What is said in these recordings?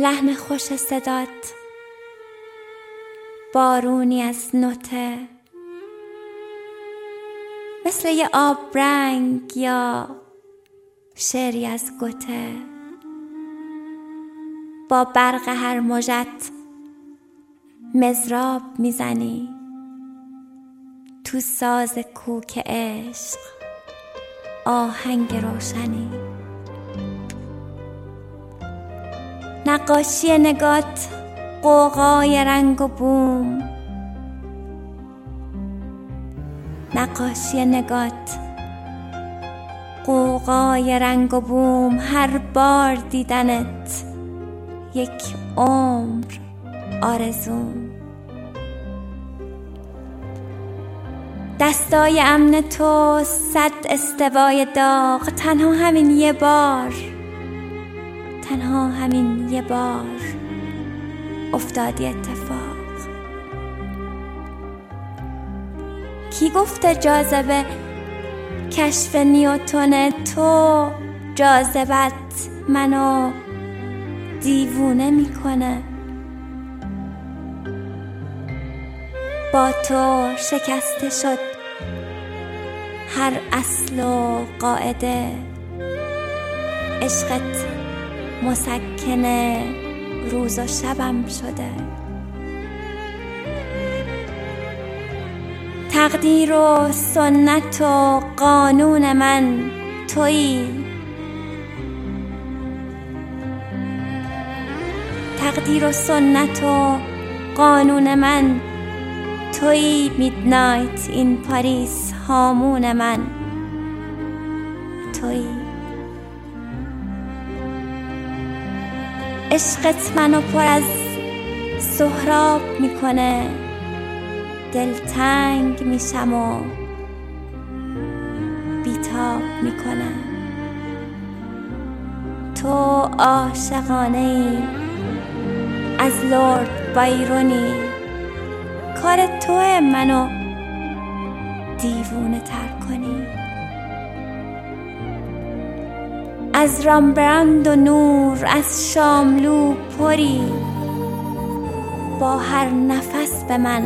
لحن خوش صدات، بارونی از نوته، مثل یه آبرنگ یا شعری از گوته. با برق هر موجت مزراب میزنی تو ساز کوک عشق، آهنگ روشنی. نقاشی نگات قوقای رنگ و بوم، نقاشی نگات قوقای رنگ و بوم. هر بار دیدنت یک عمر آرزوم. دستای امن تو صد استوای داغ، تنها همین یه بار، تنها همین یه بار افتادی اتفاق. کی گفته جاذبه کشف نیوتونه؟ تو جاذبت منو دیوونه میکنه. با تو شکسته شد هر اصل و قاعده، عشقت مسکنه روز و شبم شده. تقدیر و سنت و قانون من تویی، تقدیر و سنت و قانون من تویی. میدنایت این پاریس هامون من تویی. عشقت منو پر از سهراب میکنه، دلتنگ میشم و بیتاب میکنه. تو عاشقانه ای از لورد بایرونی، کار توه منو دیوونه تر کنی. از رامبراند و نور، از شاملو پری، با هر نفس به من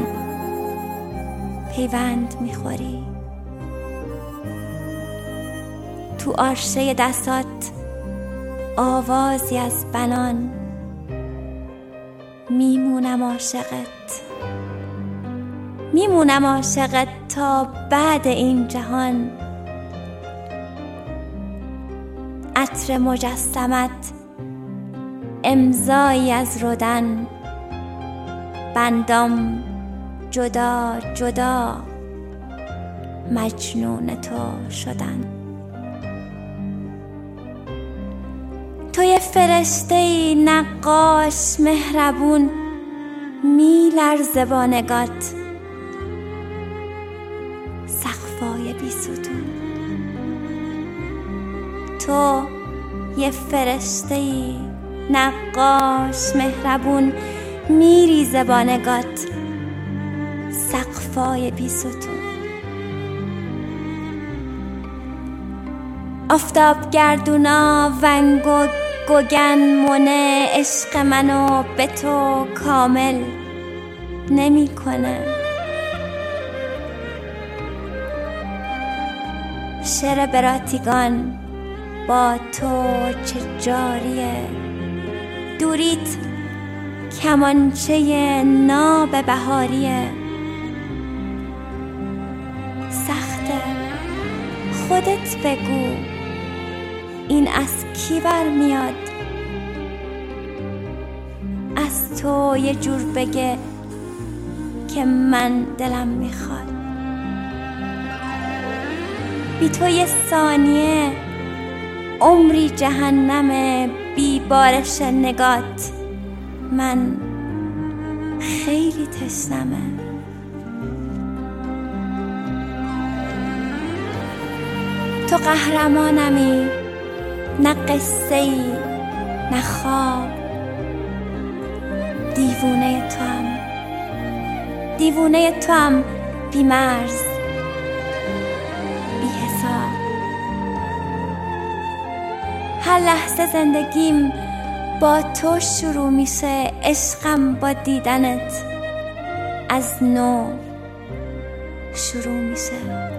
پیوند میخوری. تو آرشه دستات آوازی از بنان، میمونم عاشقت، میمونم عاشقت تا بعد این جهان. عطر مجسمت امضایی از رودن، بندم جدا جدا مجنون تو شدن. تو یه فرشته‌ای نقاش مهربون، میلرزه با نگات سقفای بی‌ستون. تو یه فرشته‌ای نقاش مهربون، میریزه با نگات سقفای بی‌ستون. آفتاب گردونا، ونگو، گوگن، مونه، عشق منو به تو کامل نمی‌کنه. شعر براتیگان با تو چه جاریه، دوریت کمانچه ناب بهاریه. سخته خودت بگو این از کی برمیاد؟ از تو یه جور بگه که من دلم میخواد. بی تو یه ثانیه عمری جهنمه، بی بارش نگات من خیلی تشنمه. تو قهرمانمی، نه قصه‌ای نه خواب، دیوونه توام، دیوونه توام، بی‌مرز بی‌حساب. هر لحظه زندگیم با تو شروع میشه عشقم، با دیدنت از نو شروع میشه.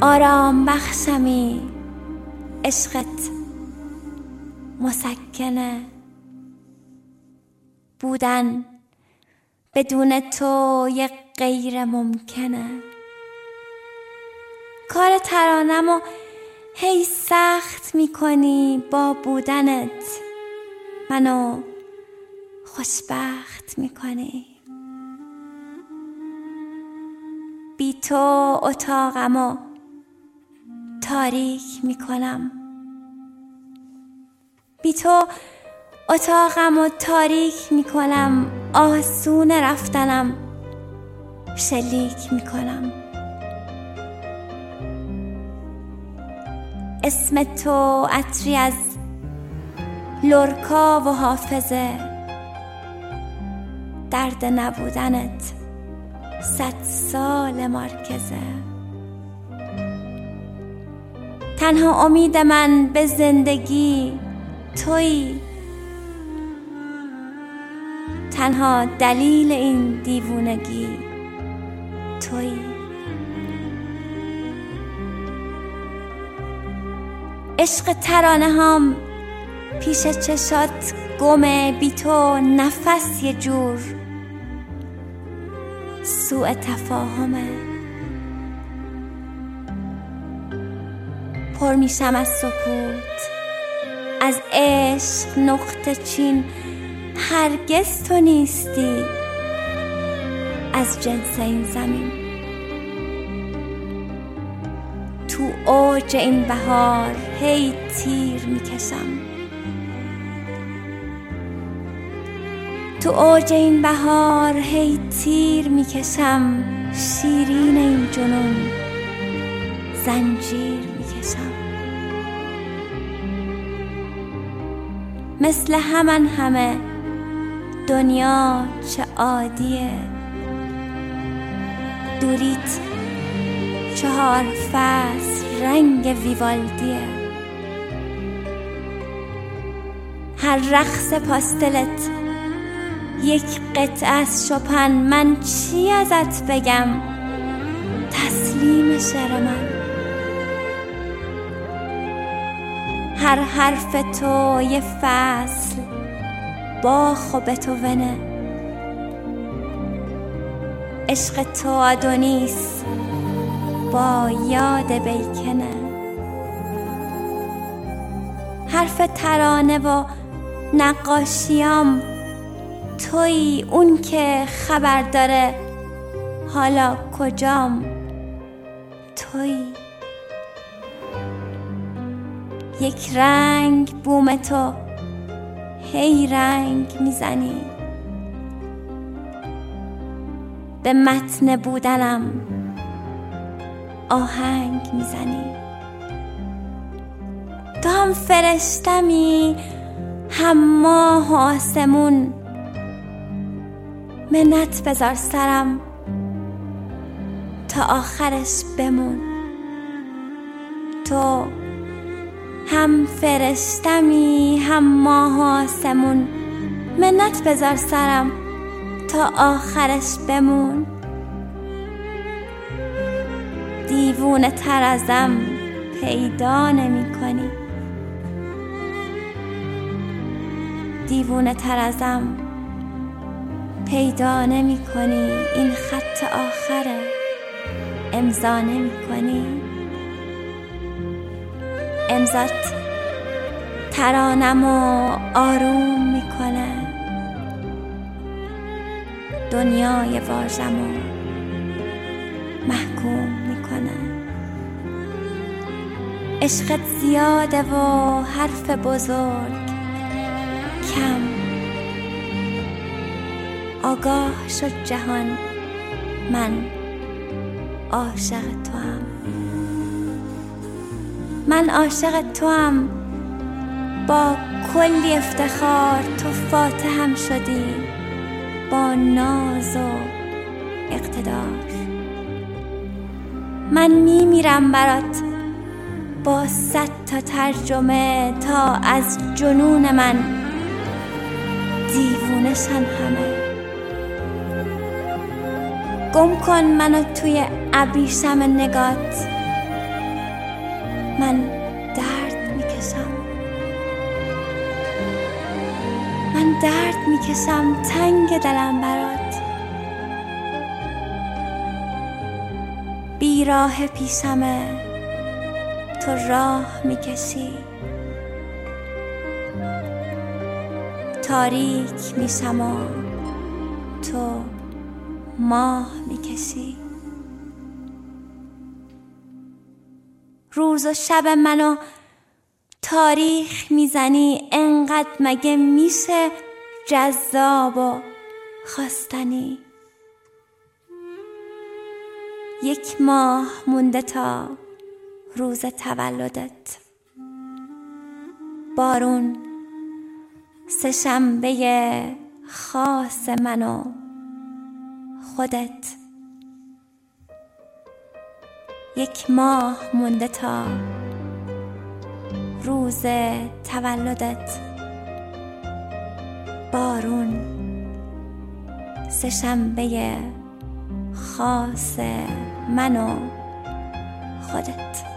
آرام بخشمی عشقت، مسکنه بودن بدون تو یک غیر ممکنه. کار ترانمو هی سخت میکنی، با بودنت منو خوشبخت میکنی. بی تو اتاقمو تاریک میکنم، بی تو اتاقمو تاریک میکنم، آسون رفتنم شلیک میکنم. اسم تو عطری از لورکا و حافظه، درد نبودنت 100 سال مارکزه. تنها امید من به زندگی تویی، تنها دلیل این دیوونگی تویی. عشق ترانه هم پیش چشات گمه، بی تو نفس یه جور سوء تفاهمه. پر میشم از سکوت، از عشق نقطه چین، هرگز تو نیستی از جنس این زمین. تو اوج این بهار هی تیر میکشم، تو اوج این بهار هی تیر میکشم، شیرین این جنون زنجیر میکشم. مثل همان همه دنیا چه عادیه، دوریت 4 فصل رنگ ویوالدیه. هر رقص پاستلت یک قطعه از شوپن، من چی ازت بگم تسلیم شعر من. هر حرف تو یه فصل باخ و بتونه. عشق تو آدونیس با یاد بیکنه. حرف ترانه و نقاشیام تویی، اون که خبر داره حالا کجام تویی. یک رنگ بوم تو هی رنگ میزنی، به متن بودنم آهنگ میزنی. تو هم فرشتمی، هم ماه و آسمون، منت بذار سرم تا آخرش بمون. تو هم فرشتمی، هم ماه و آسمون، منت بذار سرم تا آخرش بمون. دیوونه تر ازم پیدا نمی کنی، دیوونه تر ازم پیدا نمی کنی. این خط آخره امضا نمی کنی. امضات ترانمو آروم میکنه، دنیای واژمو محکوم میکنه. عشقت زیاده و حرف بزرگ کم. آگاه شد جهان من عاشق تو هم، من عاشق تو هم. با کلی افتخار تو فاتحم شدی، با ناز و اقتدار. من میمیرم برات با 100 تا ترجمه تا از جنون من دیوونشن همه. گم کن منو توی ابریشم نگات، من درد میکشم، من درد میکشم، تنگ دلم برات، بی راه پیشمه تو راه میکشی، تاریک میشم و تو ماه میکشی، روز و شب منو تاریخ میزنی، انقدر مگه میشه جذاب و خواستنی. یک ماه مونده تا روز تولدت، بارون سه‌شنبه خاص منو خودت، یک ماه مونده تا روز تولدت، بارون سه‌شنبه خاص منو خودت.